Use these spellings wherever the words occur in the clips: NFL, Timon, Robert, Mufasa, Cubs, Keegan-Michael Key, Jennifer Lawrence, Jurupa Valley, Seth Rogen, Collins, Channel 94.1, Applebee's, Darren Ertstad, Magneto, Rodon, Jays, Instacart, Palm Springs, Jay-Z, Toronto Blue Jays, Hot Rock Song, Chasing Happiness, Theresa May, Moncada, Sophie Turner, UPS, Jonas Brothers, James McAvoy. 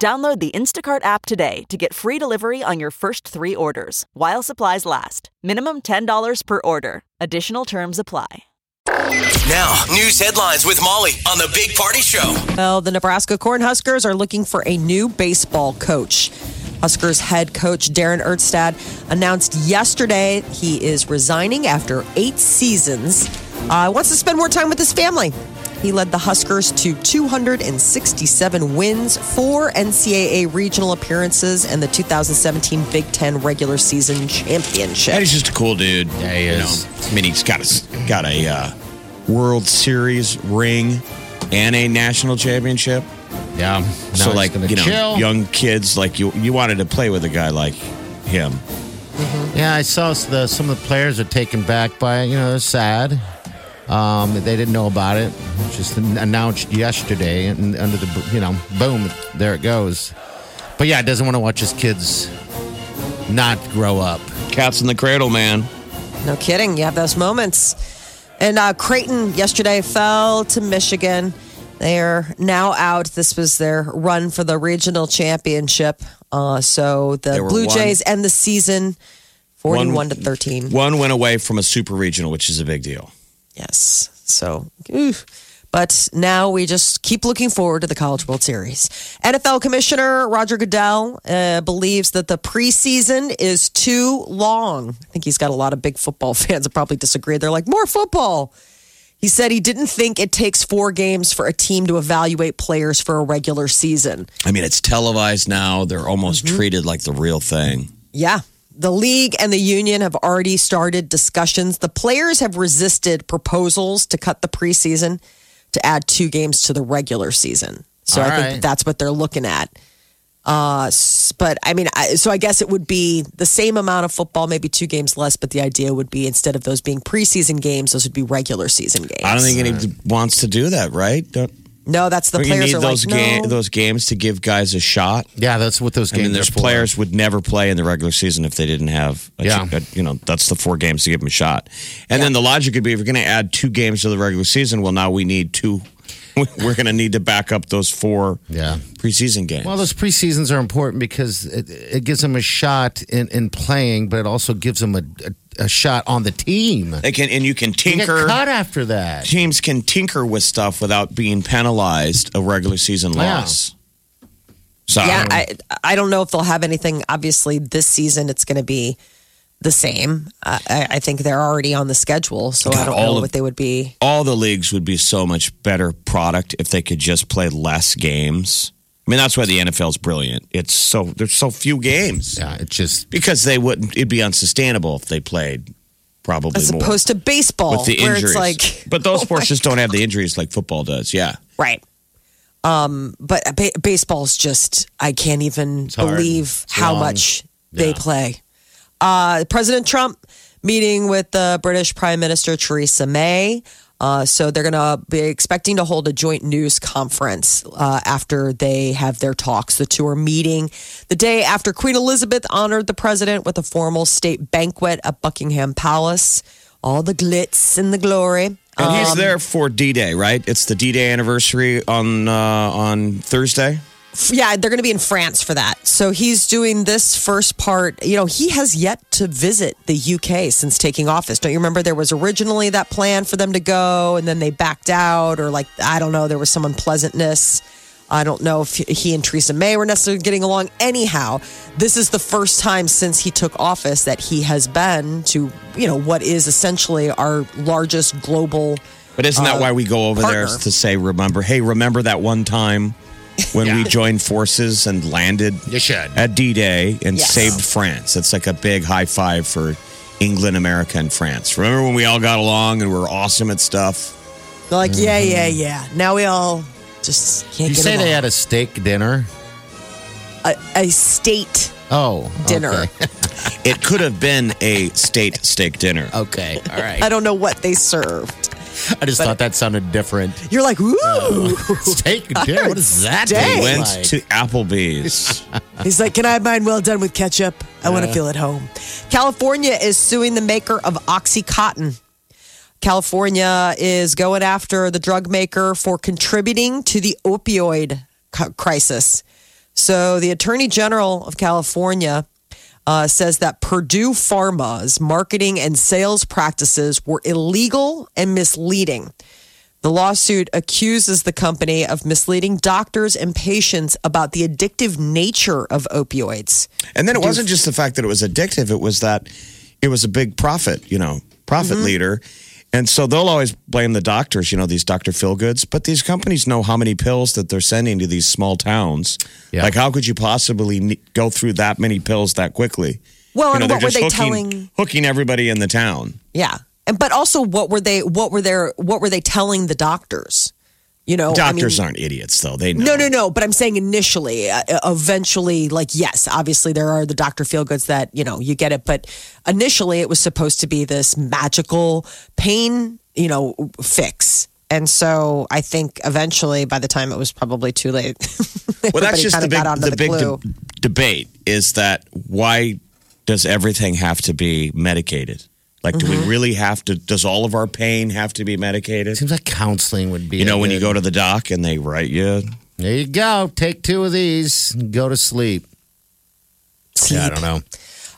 Download the Instacart app today to get free delivery on your first three orders, while supplies last. Minimum $10 per order. Additional terms apply. Now, news headlines with Molly on the Big Party Show. Well, the Nebraska Cornhuskers are looking for a new baseball coach. Huskers head coach Darren Ertstad announced yesterday he is resigning after 8 seasons. Wants to spend more time with his family. He led the Huskers to 267 wins, 4 NCAA regional appearances, and the 2017 Big Ten regular season championship. He's just a cool dude. Yeah, he is. I mean, he's got a World Series ring and a national championship. Yeah. So, like, young kids, like, you wanted to play with a guy like him. Mm-hmm. Yeah, I saw some of the players are taken back by it. You know, they're sad. They didn't know about it. It was just announced yesterday, and under the boom, there it goes. But yeah, doesn't want to watch his kids not grow up. Cats in the cradle, man. No kidding. You have those moments. And Creighton yesterday fell to Michigan. They are now out. This was their run for the regional championship. So the Blue Jays end the season 41-13. One went away from a super regional, which is a big deal. Yes. So, but now we just keep looking forward to the College World Series. NFL Commissioner Roger Goodell believes that the preseason is too long. I think he's got a lot of big football fans that probably disagree. They're like, more football. He said he didn't think it takes 4 games for a team to evaluate players for a regular season. I mean, it's televised now. They're almost treated like the real thing. Yeah. The league and the union have already started discussions. The players have resisted proposals to cut the preseason to add 2 games to the regular season. So all I think that's what they're looking at. But I mean, so I guess it would be the same amount of football, maybe 2 games less, but the idea would be instead of those being preseason games, those would be regular season games. I don't think anybody wants to do that, right? No, that's the players you need are those like, no. Those games to give guys a shot. Yeah, that's what those games are for. I mean, there's players would never play in the regular season if they didn't have, that's the 4 games to give them a shot. And then the logic could be, if you're going to add 2 games to the regular season, well, now we need 2. We're going to need to back up those 4 preseason games. Well, those preseasons are important because it gives them a shot in playing, but it also gives them a shot on the team. They can, and you can tinker. You get caught after that. Teams can tinker with stuff without being penalized a regular season loss. So I don't know if they'll have anything. Obviously, this season it's going to be the same. I think they're already on the schedule, so I don't know what they would be. All the leagues would be so much better product if they could just play less games. I mean, that's why the NFL's brilliant. There's so few games. Yeah, it's just because it'd be unsustainable if they played probably as more. As opposed to baseball with the injuries. Where it's like, but those sports just don't have the injuries like football does. Yeah. Right. But baseball's just, I can't even believe how much they play. President Trump meeting with the British Prime Minister Theresa May. So they're going to be expecting to hold a joint news conference after they have their talks. The two are meeting the day after Queen Elizabeth honored the president with a formal state banquet at Buckingham Palace. All the glitz and the glory. And he's there for D-Day, right? It's the D-Day anniversary on Thursday. Yeah, they're going to be in France for that. So he's doing this first part. You know, he has yet to visit the UK since taking office. Don't you remember there was originally that plan for them to go and then they backed out or like, I don't know, there was some unpleasantness. I don't know if he and Theresa May were necessarily getting along. Anyhow, this is the first time since he took office that he has been to, what is essentially our largest global But isn't that why we go over partner. There to say, remember that one time? When we joined forces and landed at D-Day and saved France. It's like a big high five for England, America, and France. Remember when we all got along and we were awesome at stuff? They're like, yeah. Now we all just can't get along. You say they had a steak dinner? A state Oh, dinner. Okay. It could have been a state steak dinner. Okay, all right. I don't know what they served. I just thought that sounded different. You're like, ooh. Steak dinner? What is that? They went to Applebee's. He's like, can I have mine well done with ketchup? I want to feel at home. California is suing the maker of OxyContin. California is going after the drug maker for contributing to the opioid crisis. So the Attorney General of California says that Purdue Pharma's marketing and sales practices were illegal and misleading. The lawsuit accuses the company of misleading doctors and patients about the addictive nature of opioids. And then it wasn't just the fact that it was addictive. It was that it was a big profit leader. And so they'll always blame the doctors, these Dr. Feel-Goods. But these companies know how many pills that they're sending to these small towns. Yeah. Like, how could you possibly go through that many pills that quickly? Well, and what were they hooking everybody in the town. Yeah. But also, what were they telling the doctors? Doctors aren't idiots, though. They know. No. But I'm saying initially, eventually, yes, obviously there are the Dr. Feelgoods that, you get it. But initially it was supposed to be this magical pain, fix. And so I think eventually by the time it was probably too late. Well, that's just the big debate is that why does everything have to be medicated? Like, do we really have to? Does all of our pain have to be medicated? Seems like counseling would be. When you go to the doc and they write you, there you go. Take 2 of these and go to sleep. Yeah, I don't know.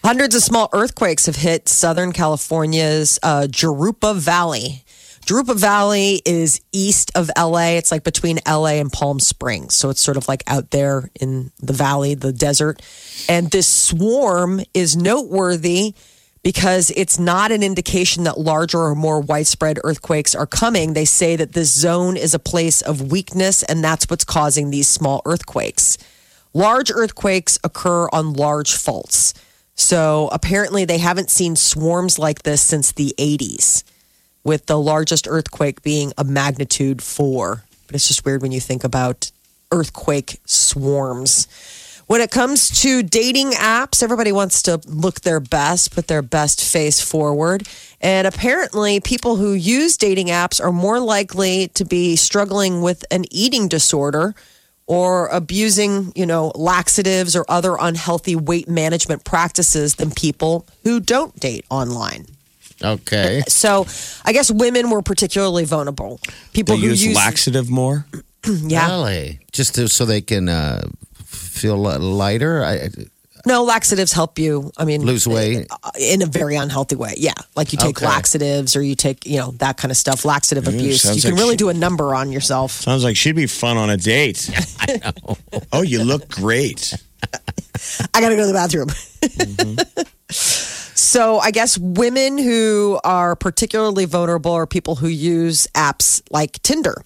Hundreds of small earthquakes have hit Southern California's Jurupa Valley. Jurupa Valley is east of LA. It's like between LA and Palm Springs. So it's sort of like out there in the valley, the desert. And this swarm is noteworthy because it's not an indication that larger or more widespread earthquakes are coming. They say that this zone is a place of weakness, and that's what's causing these small earthquakes. Large earthquakes occur on large faults. So apparently they haven't seen swarms like this since the 80s, with the largest earthquake being a magnitude 4. But it's just weird when you think about earthquake swarms. When it comes to dating apps, everybody wants to look their best, put their best face forward. And apparently people who use dating apps are more likely to be struggling with an eating disorder or abusing, laxatives or other unhealthy weight management practices than people who don't date online. Okay. So I guess women were particularly vulnerable. People who use laxative more? Yeah. Really? Just so they can... feel lighter? No, laxatives help you. Lose weight in a very unhealthy way. Yeah, like you take laxatives or you take that kind of stuff. Laxative abuse. You can really do a number on yourself. Sounds like she'd be fun on a date. I know. Oh, you look great. I gotta go to the bathroom. So I guess women who are particularly vulnerable are people who use apps like Tinder.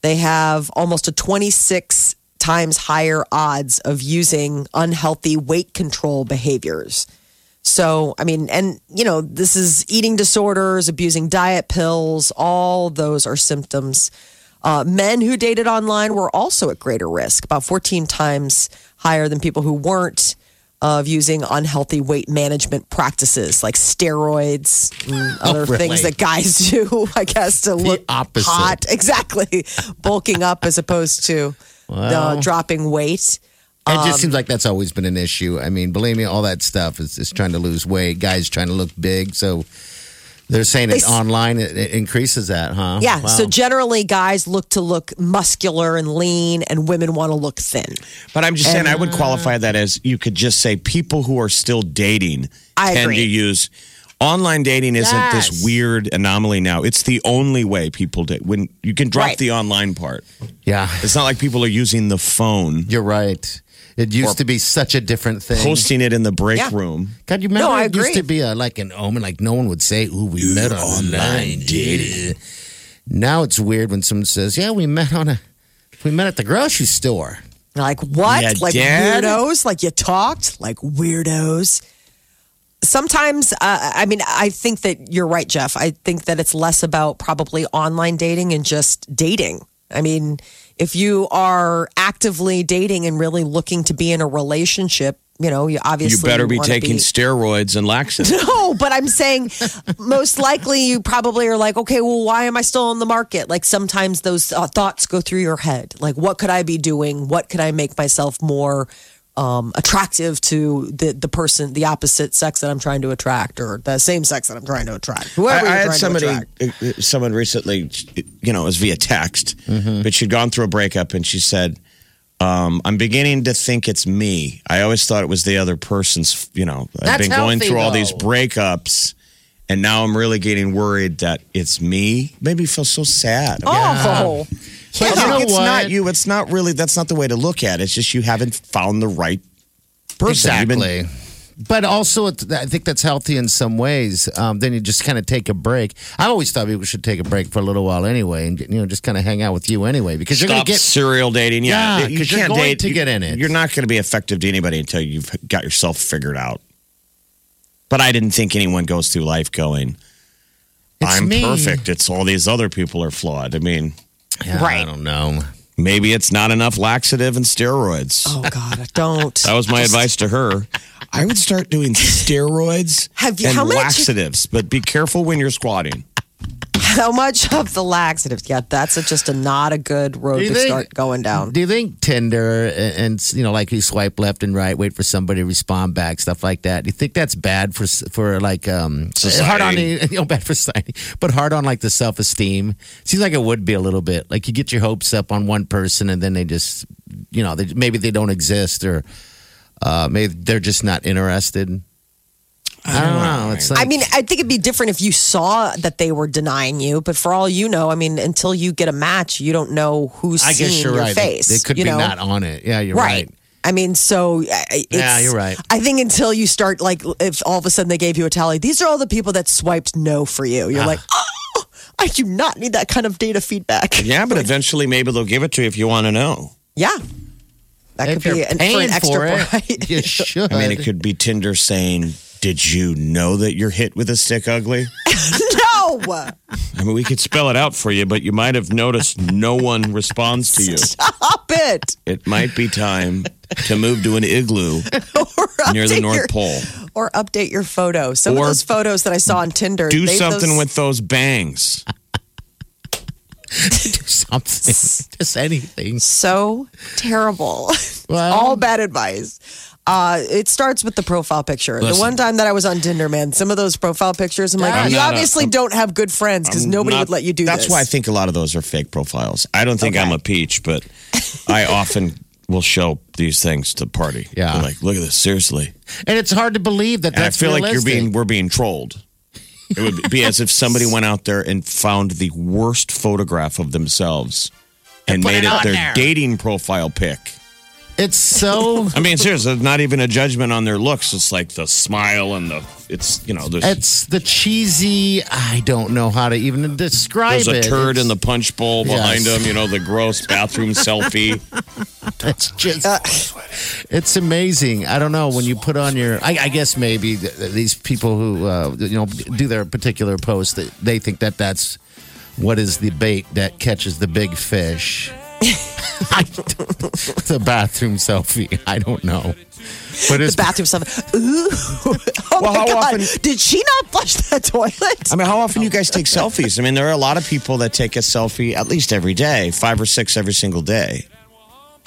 They have almost a 26 times higher odds of using unhealthy weight control behaviors. So, this is eating disorders, abusing diet pills, all those are symptoms. Men who dated online were also at greater risk, about 14 times higher than people who weren't, of using unhealthy weight management practices like steroids and other things that guys do, I guess, to look hot. Exactly. Bulking up as opposed to... Wow. Dropping weight. It just seems like that's always been an issue. Believe me, all that stuff is trying to lose weight. Guys trying to look big. So they're saying it online, it increases that, huh? Yeah. Wow. So generally guys look muscular and lean, and women want to look thin. But I'm just saying I would qualify that as you could just say people who are still dating tend to use... Online dating isn't this weird anomaly now. It's the only way people date. When you can drop the online part. Yeah. It's not like people are using the phone. You're right. It used to be such a different thing. Hosting it in the break room. God, you remember it used to be like an omen. Like no one would say, ooh, we met online dating. Now it's weird when someone says, yeah, we met at the grocery store. Like what? Yeah, like Dad? Weirdos? Like you talked? Like weirdos? Sometimes, I think that you're right, Jeff. I think that it's less about probably online dating and just dating. If you are actively dating and really looking to be in a relationship, you know, you obviously... You better be taking steroids and laxatives. No, but I'm saying most likely you probably are like, okay, well, why am I still on the market? Like sometimes those thoughts go through your head. Like what could I be doing? What could I make myself more... attractive to the person, the opposite sex that I'm trying to attract, or the same sex that I'm trying to attract. Whoever I had someone recently, you know, it was via text, but she'd gone through a breakup and she said, I'm beginning to think it's me. I always thought it was the other person's, you know, I've been going through all these breakups and now I'm really getting worried that it's me. Made me feel so sad. Oh, yeah. Yeah, you know it's what? Not you. It's not really, that's not the way to look at it. It's just you haven't found the right person. Exactly. But also, I think that's healthy in some ways. Then you just kind of take a break. I always thought people should take a break for a little while anyway and, you know, just kind of hang out with you anyway. Because you're going to get... serial dating. Yeah, because you're going to get in it. You're not going to be effective to anybody until you've got yourself figured out. But I didn't think anyone goes through life going, I'm perfect. It's all these other people are flawed. I mean... Yeah, right. I don't know. Maybe it's not enough laxative and steroids. Oh, God, I don't. That was my advice to her. I would start doing steroids and laxatives, but be careful when you're squatting. How much of the laxatives? Yeah, that's just not a good road to start going down. Do you think Tinder and, you know, like you swipe left and right, wait for somebody to respond back, stuff like that, do you think that's bad for like, society. Hard on, you know, bad for society, but hard on like the self-esteem? Seems like it would be a little bit. Like you get your hopes up on one person and then they just, you know, maybe they don't exist or maybe they're just not interested. I don't know. It's like, I mean, I think it'd be different if you saw that they were denying you, but for all you know, I mean, until you get a match, you don't know who's seeing your face. They could be not on it. Yeah, you're right. I mean, so it's, yeah, you're right. I think until you start, like, if all of a sudden they gave you a tally, these are all the people that swiped no for you. You're like, oh, I do not need that kind of data feedback. Yeah, but eventually maybe they'll give it to you if you want to know. Yeah. That could be an extra point. You should. I mean, it could be Tinder saying, did you know that you're hit with a stick ugly? No! I mean, we could spell it out for you, but you might have noticed no one responds to you. Stop it! It might be time to move to an igloo near the North Pole. Or update your photo. Some of those photos that I saw on Tinder. Do something with those bangs. Do something. Just anything. So terrible. Well, all bad advice. It starts with the profile picture. Listen, the one time that I was on Tinder, man, some of those profile pictures, I'm like, you obviously don't have good friends because nobody would let you do that. That's why I think a lot of those are fake profiles. I don't think I'm a peach, but I often will show these things to party. Yeah. They're like, look at this, seriously. And it's hard to believe that that's realistic. Like we're being trolled. It would be as if somebody went out there and found the worst photograph of themselves and made it their dating profile pic. It's so... I mean, seriously, there's not even a judgment on their looks. It's like the smile and the... It's, you know... It's the cheesy... I don't know how to even describe it. There's a turd in the punch bowl behind him. You know, the gross bathroom selfie. That's just... it's amazing. I don't know. When you put on your... I guess maybe these people who, you know, do their particular post, they think that that's what is the bait that catches the big fish. It's a bathroom selfie. I don't know. But it's the bathroom selfie. Ooh. Oh, well, my God. Often, did she not flush that toilet? I mean, how often do you guys take selfies? I mean, there are a lot of people that take a selfie at least every day, 5 or 6 every single day.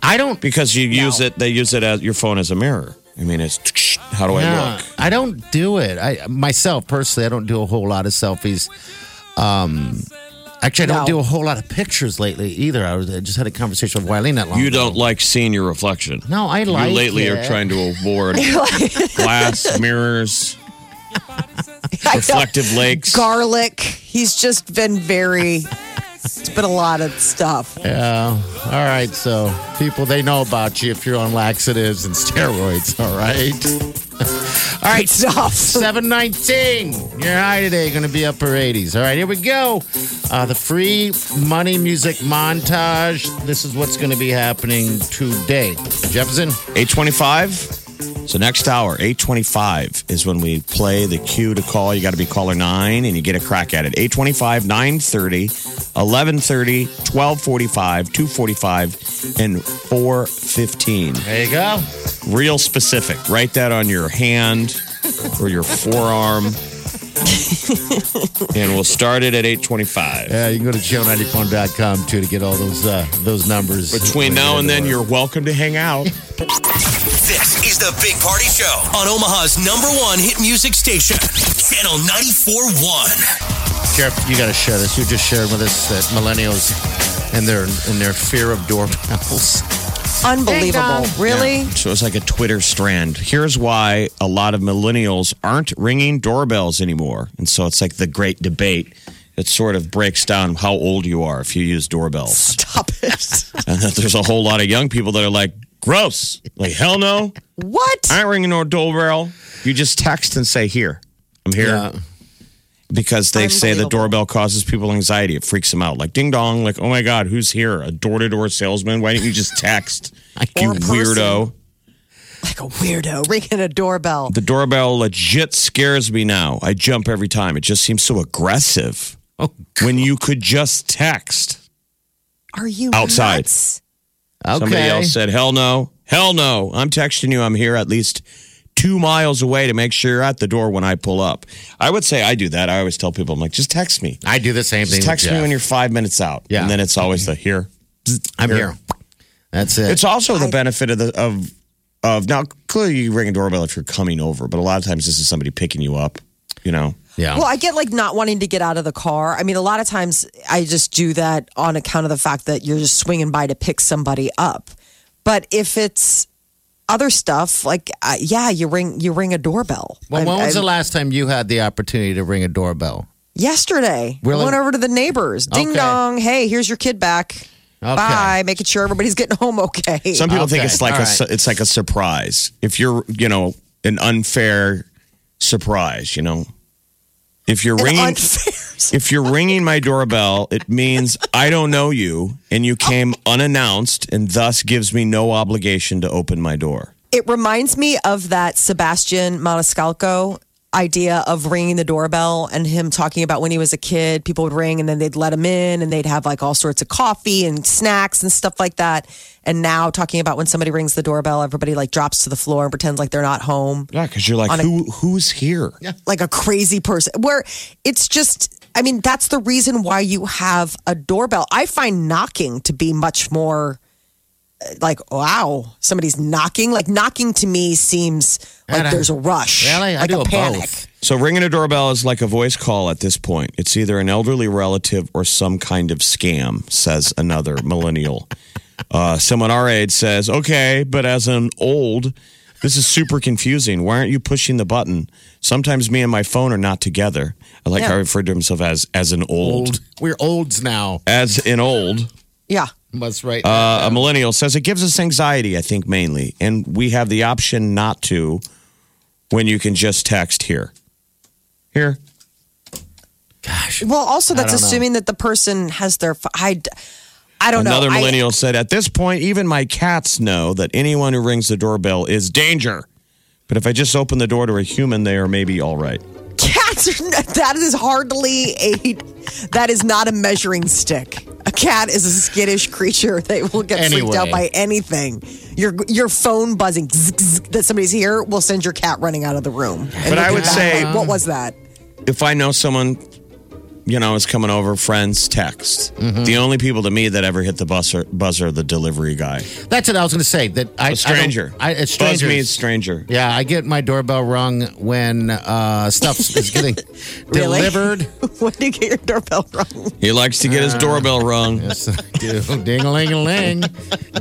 I don't. Because you use it, they use it as your phone as a mirror. I mean, it's how do I look? I don't do it. I myself, personally, I don't do a whole lot of selfies. Actually, I don't do a whole lot of pictures lately either. I just had a conversation with Wileen that long ago. Don't like seeing your reflection. No, I like it. You lately are trying to avoid glass, mirrors, reflective lakes. Garlic. He's just been very... It's been a lot of stuff. Yeah. All right, so people, they know about you if you're on laxatives and steroids, all right? All right, stuff. 719. Your high today going to be upper 80s. All right, here we go. The free money music montage. This is what's going to be happening today. Jefferson? 825. So next hour, 8:25 is when we play the cue to call. You got to be caller 9, and you get a crack at it. 8:25, 9:30, 11:30, 12:45, 2:45, and 4:15. There you go. Real specific. Write that on your hand or your forearm. And we'll start it at 8:25. Yeah, you can go to channel94.com, too, to get all those numbers. Between now and then, you're welcome to hang out. This is the Big Party Show on Omaha's #1 hit music station, Channel 94.1. Sheriff, you got to share this. You just shared with us that millennials and their fear of doorbells. Unbelievable. Really? Yeah. So it's like a Twitter strand. Here's why a lot of millennials aren't ringing doorbells anymore. And so it's like the great debate. It sort of breaks down how old you are if you use doorbells. Stop it. And that there's a whole lot of young people that are like, gross. Like, hell no. What? I ain't ringing no doorbell. You just text and say, here. I'm here. Yeah. Because they say the doorbell causes people anxiety. It freaks them out. Like, ding dong. Like, oh, my God, who's here? A door-to-door salesman? Why didn't you just text, you weirdo? Like a weirdo ringing a doorbell. The doorbell legit scares me now. I jump every time. It just seems so aggressive. Oh, God. When you could just text. Are you outside? Nuts? Okay. Somebody else said, hell no. Hell no. I'm texting you. I'm here at least 2 miles away to make sure you're at the door when I pull up. I would say I do that. I always tell people, I'm like, just text me. I do the same thing. Just text me when you're 5 minutes out. Yeah. And then it's always the here. I'm here. That's it. It's also the benefit of now, clearly you ring a doorbell if you're coming over, but a lot of times this is somebody picking you up, you know? Yeah. Well, I get like not wanting to get out of the car. I mean, a lot of times I just do that on account of the fact that you're just swinging by to pick somebody up. But if it's other stuff, like, yeah, you ring a doorbell. Well, when was the last time you had the opportunity to ring a doorbell? Yesterday. Really? I went over to the neighbors. Ding dong. Hey, here's your kid back. Okay. Bye. Making sure everybody's getting home okay. Some people think it's like it's like a surprise. If you're, an unfair surprise, If you're ringing, my doorbell, it means I don't know you, and you came unannounced, and thus gives me no obligation to open my door. It reminds me of that Sebastian Maniscalco idea of ringing the doorbell and him talking about when he was a kid, people would ring, and then they'd let him in, and they'd have like all sorts of coffee and snacks and stuff like that. And now talking about when somebody rings the doorbell, everybody like drops to the floor and pretends like they're not home. Yeah, because you're like, who's here? Yeah. Like a crazy person. Where it's just, I mean, that's the reason why you have a doorbell. I find knocking to be much more like, wow, somebody's knocking. Like knocking to me seems like there's a rush, really? Like a panic. Both. So ringing a doorbell is like a voice call at this point. It's either an elderly relative or some kind of scam, says another millennial. Someone our age says, okay, but as an old, this is super confusing. Why aren't you pushing the button? Sometimes me and my phone are not together. I like how he referred to himself as an old. We're olds now. As an old. Yeah. That's right. A millennial says, it gives us anxiety, I think, mainly. And we have the option not to when you can just text here. Here. Gosh. Well, also that's assuming that the person has their... I don't know. Another millennial said, at this point, even my cats know that anyone who rings the doorbell is danger. But if I just open the door to a human, they are maybe all right. Cats, that is hardly that is not a measuring stick. A cat is a skittish creature. They will get freaked out by anything. Your phone buzzing that somebody's here will send your cat running out of the room. And but I would say, what was that? If I know someone... is coming over, friends, text. Mm-hmm. The only people to me that ever hit the buzzer are the delivery guy. That's what I was going to say. A stranger. It's strangers. Buzz means stranger. Yeah, I get my doorbell rung when stuff is getting delivered. When do you get your doorbell rung? He likes to get his doorbell rung. Yes, I do. Ding-a-ling-a-ling.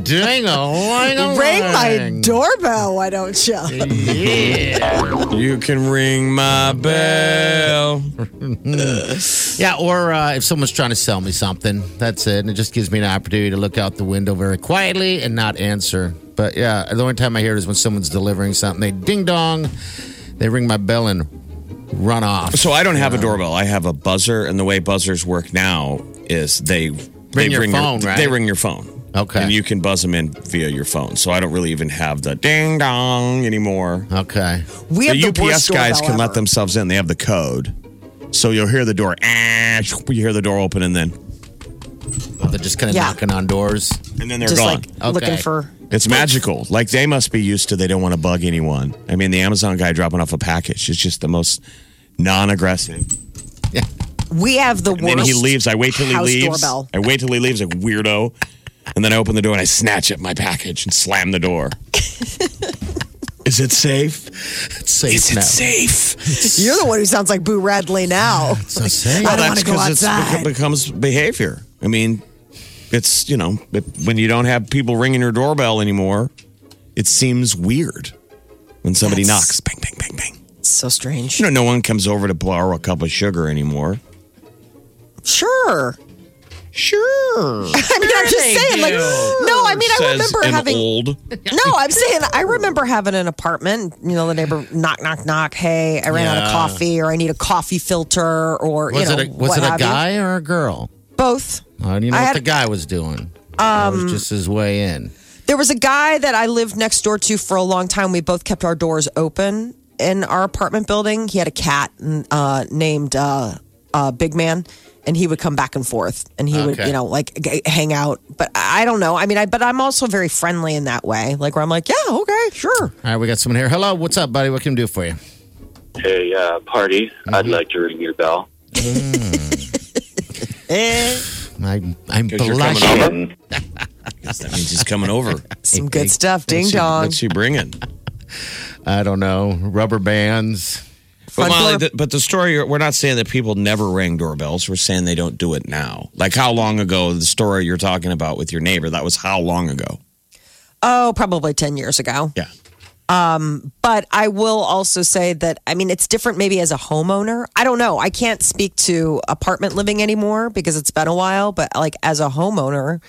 Ding-a-ling-a-ling. Ring my doorbell, why don't you? Yeah. You can ring my bell. Yeah, or if someone's trying to sell me something, that's it. And it just gives me an opportunity to look out the window very quietly and not answer. But yeah, the only time I hear it is when someone's delivering something. They ding dong, they ring my bell and run off. So I don't have a doorbell. I have a buzzer. And the way buzzers work now is they ring your phone, right? They ring your phone. Okay. And you can buzz them in via your phone. So I don't really even have the ding dong anymore. Okay. We have the UPS guys can let themselves in. They have the code. So you'll hear the door. You hear the door open and then. Oh, they're just kind of knocking on doors. And then they're just gone. Like, looking for. It's magical. Like they must be used to they don't want to bug anyone. I mean, the Amazon guy dropping off a package is just the most non-aggressive. Yeah. We have the worst. And then he leaves. I wait till he leaves. Doorbell. I wait till he leaves like weirdo. And then I open the door and I snatch up my package and slam the door. Is it safe? It's safe. Is it safe? You're the one who sounds like Boo Radley now. It's not safe. Well, that's because it becomes behavior. I mean, it's, you know, when you don't have people ringing your doorbell anymore, it seems weird when somebody knocks. Bang, bang, bang, bang. It's so strange. You know, no one comes over to borrow a cup of sugar anymore. Sure. I mean, I'm just saying, like, no, I mean, I remember having. Old. No, I'm saying, I remember having an apartment, you know, the neighbor, knock, knock, knock, hey, I ran out of coffee, or I need a coffee filter, or, you know, what have you. Was it a guy or a girl? Both. How do you know what the guy was doing? It was just his way in. There was a guy that I lived next door to for a long time. We both kept our doors open in our apartment building. He had a cat named Big Man. And he would come back and forth and he would, you know, like hang out. But I don't know. I mean, but I'm also very friendly in that way. Like where I'm like, yeah, okay, sure. All right. We got someone here. Hello. What's up, buddy? What can I do for you? Hey, party. Mm-hmm. I'd like to ring your bell. I'm blushing. That means he's coming over. Some good stuff. Ding dong. What's she bringing? I don't know. Rubber bands. But Molly, the story, we're not saying that people never rang doorbells. We're saying they don't do it now. Like how long ago, the story you're talking about with your neighbor, that was how long ago? Oh, probably 10 years ago. Yeah. But I will also say that, I mean, it's different maybe as a homeowner. I don't know. I can't speak to apartment living anymore because it's been a while. But like as a homeowner,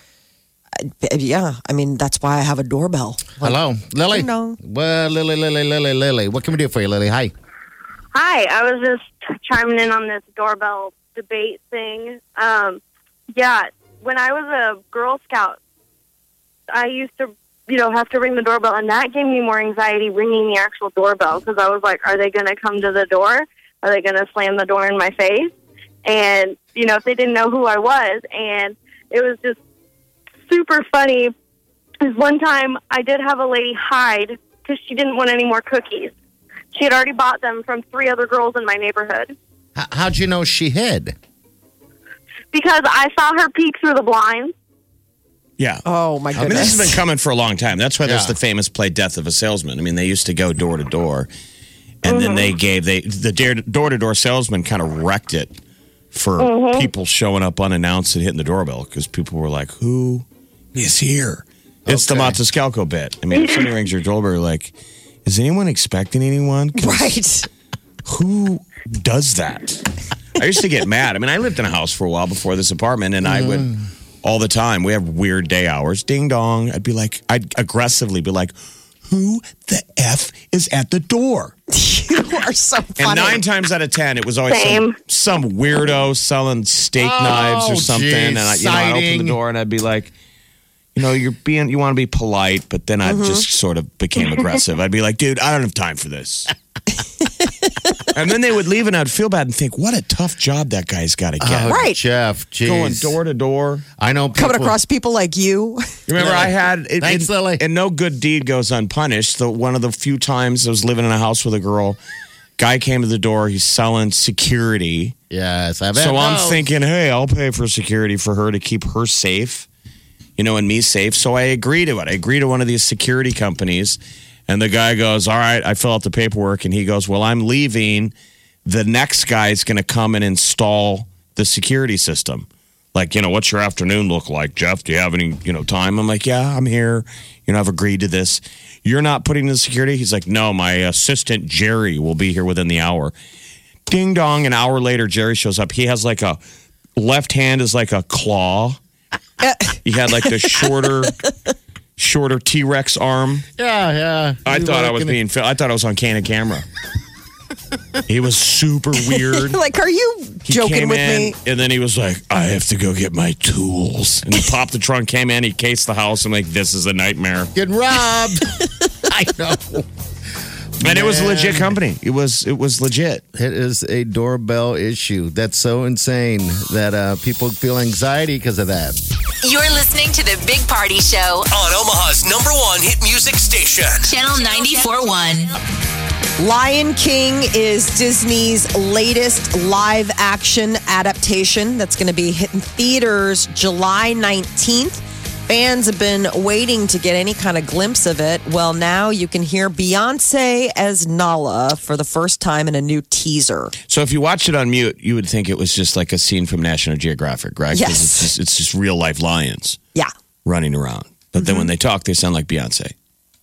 yeah, I mean, that's why I have a doorbell. Like, hello, Lily. You know. Well, Lily. What can we do for you, Lily? Hi. Hi, I was just chiming in on this doorbell debate thing. When I was a Girl Scout, I used to, you know, have to ring the doorbell, and that gave me more anxiety ringing the actual doorbell because I was like, are they going to come to the door? Are they going to slam the door in my face? And, you know, if they didn't know who I was, and it was just super funny because one time I did have a lady hide because she didn't want any more cookies. She had already bought them from three other girls in my neighborhood. How'd you know she hid? Because I saw her peek through the blinds. Yeah. Oh, my goodness. I mean, this has been coming for a long time. That's why there's the famous play Death of a Salesman. I mean, they used to go door to door. And then the door-to-door salesman kind of wrecked it for people showing up unannounced and hitting the doorbell because people were like, who is here? Okay. It's the Matuscalco bit. I mean, if somebody rings your doorbell, you're like... Is anyone expecting anyone? Right. Who does that? I used to get mad. I mean, I lived in a house for a while before this apartment, and I would, all the time, we have weird day hours. Ding dong. I'd aggressively be like, who the F is at the door? You are so funny. And 9 times out of 10, it was always some weirdo selling steak knives or something. Geez, and I'd open the door, and I'd be like... You know, you want to be polite, but then I just sort of became aggressive. I'd be like, dude, I don't have time for this. And then they would leave and I'd feel bad and think, what a tough job that guy's got to get. Right. Jeff, geez. Going door to door. I know people. Coming across people like you. Remember I had, thanks, Lily. And no good deed goes unpunished. One of the few times I was living in a house with a girl, guy came to the door, he's selling security. Yes, I bet. So I'm thinking, hey, I'll pay for security for her to keep her safe. You know, and me safe. So I agree to it. I agree to one of these security companies. And the guy goes, all right, I fill out the paperwork. And he goes, well, I'm leaving. The next guy's going to come and install the security system. Like, you know, what's your afternoon look like, Jeff? Do you have any, you know, time? I'm like, yeah, I'm here. You know, I've agreed to this. You're not putting in the security? He's like, no, my assistant, Jerry, will be here within the hour. Ding dong. An hour later, Jerry shows up. He has like a left hand is like a claw. He had like the shorter T-Rex arm. Yeah. I thought I was on candid camera. He was super weird. Like, are you He came in, and then he was like, I have to go get my tools. And he popped the trunk, came in, he cased the house. I'm like, this is a nightmare. Getting robbed. I know. And it was a legit company. It was legit. It is a doorbell issue. That's so insane that people feel anxiety because of that. You're listening to The Big Party Show on Omaha's #1 hit music station, Channel 94.1. Lion King is Disney's latest live action adaptation that's going to be hitting theaters July 19th. Fans have been waiting to get any kind of glimpse of it. Well, now you can hear Beyoncé as Nala for the first time in a new teaser. So if you watch it on mute, you would think it was just like a scene from National Geographic, right? Yes. Because it's just real life lions. Yeah. Running around. But then when they talk, they sound like Beyoncé.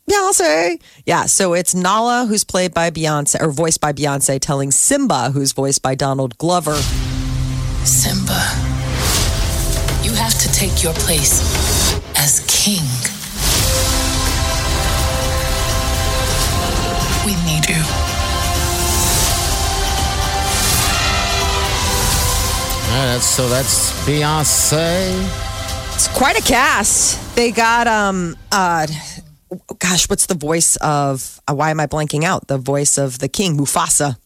Beyoncé. Yeah, so it's Nala, who's played by Beyoncé, or voiced by Beyoncé, telling Simba, who's voiced by Donald Glover. Simba, you have to take your place as king. We need you. So that's Beyoncé. It's quite a cast. They got, what's the voice of, why am I blanking out? The voice of the king, Mufasa.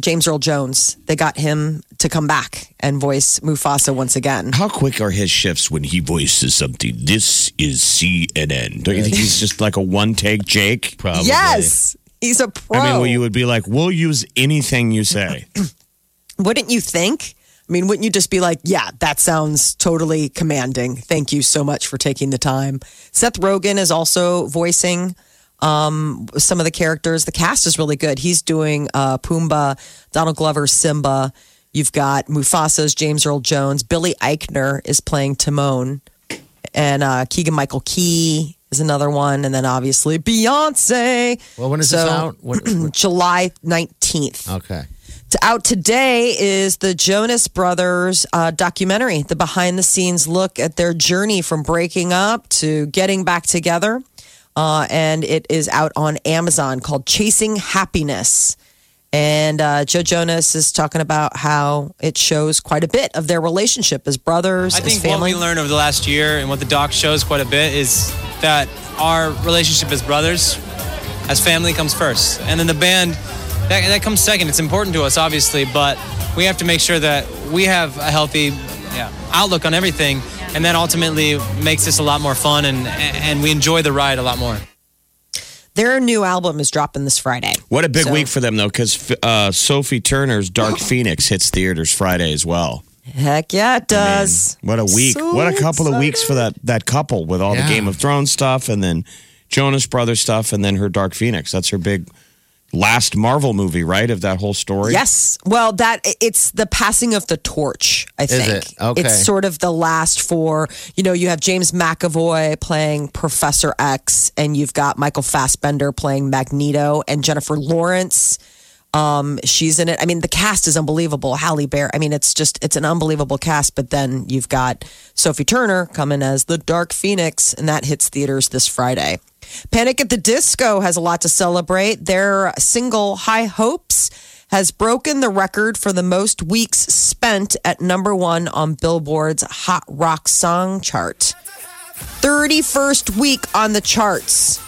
James Earl Jones. They got him to come back and voice Mufasa once again. How quick are his shifts when he voices something? This is CNN. Don't you think he's just like a one-take Jake? Probably. Yes, he's a pro. I mean, well, you would be like, we'll use anything you say. Wouldn't you think? I mean, wouldn't you just be like, yeah, that sounds totally commanding. Thank you so much for taking the time. Seth Rogen is also voicing some of the characters. The cast is really good. He's doing Pumbaa, Donald Glover, Simba. You've got Mufasa's James Earl Jones. Billy Eichner is playing Timon. And Keegan-Michael Key is another one. And then obviously Beyoncé. Well, when is this out? July 19th. Okay. Out today is the Jonas Brothers documentary, the behind-the-scenes look at their journey from breaking up to getting back together. And it is out on Amazon, called Chasing Happiness. And Joe Jonas is talking about how it shows quite a bit of their relationship as brothers, as family. I think what we learned over the last year and what the doc shows quite a bit is that our relationship as brothers, as family, comes first. And then the band, that comes second. It's important to us, obviously, but we have to make sure that we have a healthy outlook on everything. And that ultimately makes this a lot more fun, and we enjoy the ride a lot more. Their new album is dropping this Friday. What a big week for them, though, because Sophie Turner's Dark Phoenix hits theaters Friday as well. Heck yeah, it does. I mean, what a week. So what a couple of weeks for that couple with all the Game of Thrones stuff and then Jonas Brothers stuff and then her Dark Phoenix. That's her big last Marvel movie, right, of that whole story? Yes. Well, it's the passing of the torch, I think. Is it? Okay. It's sort of the last for, you have James McAvoy playing Professor X, and you've got Michael Fassbender playing Magneto, and Jennifer Lawrence, she's in it. I mean, the cast is unbelievable. Halle Berry. I mean, it's an unbelievable cast, but then you've got Sophie Turner coming as the Dark Phoenix, and that hits theaters this Friday. Panic at the Disco has a lot to celebrate. Their single, High Hopes, has broken the record for the most weeks spent at #1 on Billboard's Hot Rock Song chart. 31st week on the charts.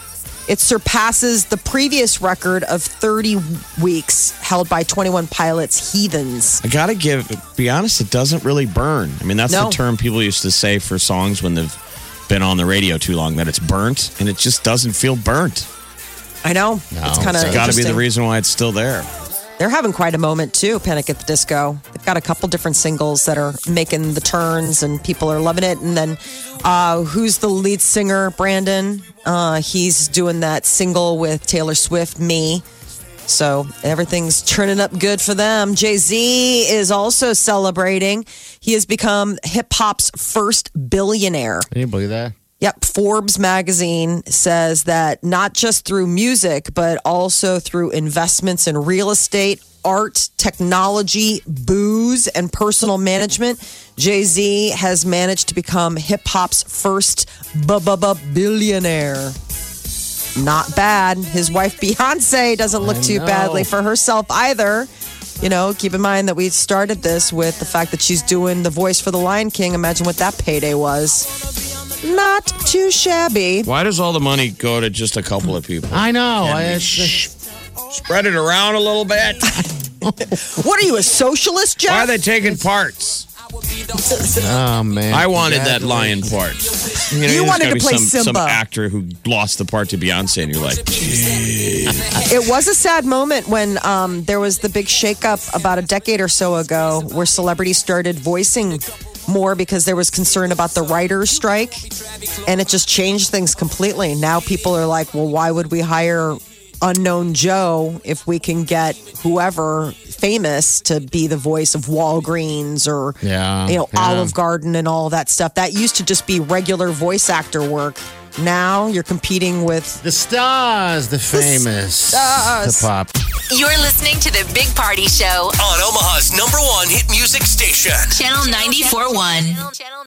It surpasses the previous record of 30 weeks held by 21 Pilots' Heathens. I got to be honest, it doesn't really burn. I mean, that's the term people used to say for songs when they've been on the radio too long, that it's burnt, and it just doesn't feel burnt. I know. No, it's kind of got to be the reason why it's still there. They're having quite a moment too, Panic at the Disco. They've got a couple different singles that are making the turns and people are loving it. And then who's the lead singer, Brandon? He's doing that single with Taylor Swift, Me. So everything's turning up good for them. Jay-Z is also celebrating. He has become hip-hop's first billionaire. Can you believe that? Yep. Forbes magazine says that not just through music, but also through investments in real estate, art, technology, booze, and personal management, Jay-Z has managed to become hip-hop's first billionaire. Not bad. His wife, Beyoncé, doesn't look too badly for herself either. You know, keep in mind that we started this with the fact that she's doing the voice for the Lion King. Imagine what that payday was. Not too shabby. Why does all the money go to just a couple of people? I know. Spread it around a little bit. What are you, a socialist, Jeff? Why are they taking parts? Oh, man. I wanted that lion part. You wanted to play Simba. Some actor who lost the part to Beyonce, and you're like, gee. It was a sad moment when there was the big shakeup about a decade or so ago where celebrities started voicing more because there was concern about the writer's strike, and it just changed things completely. Now people are like, well, why would we hire Unknown Joe if we can get whoever famous to be the voice of Walgreens or Olive Garden and all that stuff. That used to just be regular voice actor work. Now you're competing with the stars, the famous, the stars. The pop. You're listening to the Big Party Show on Omaha's number one hit music station, Channel 94.1.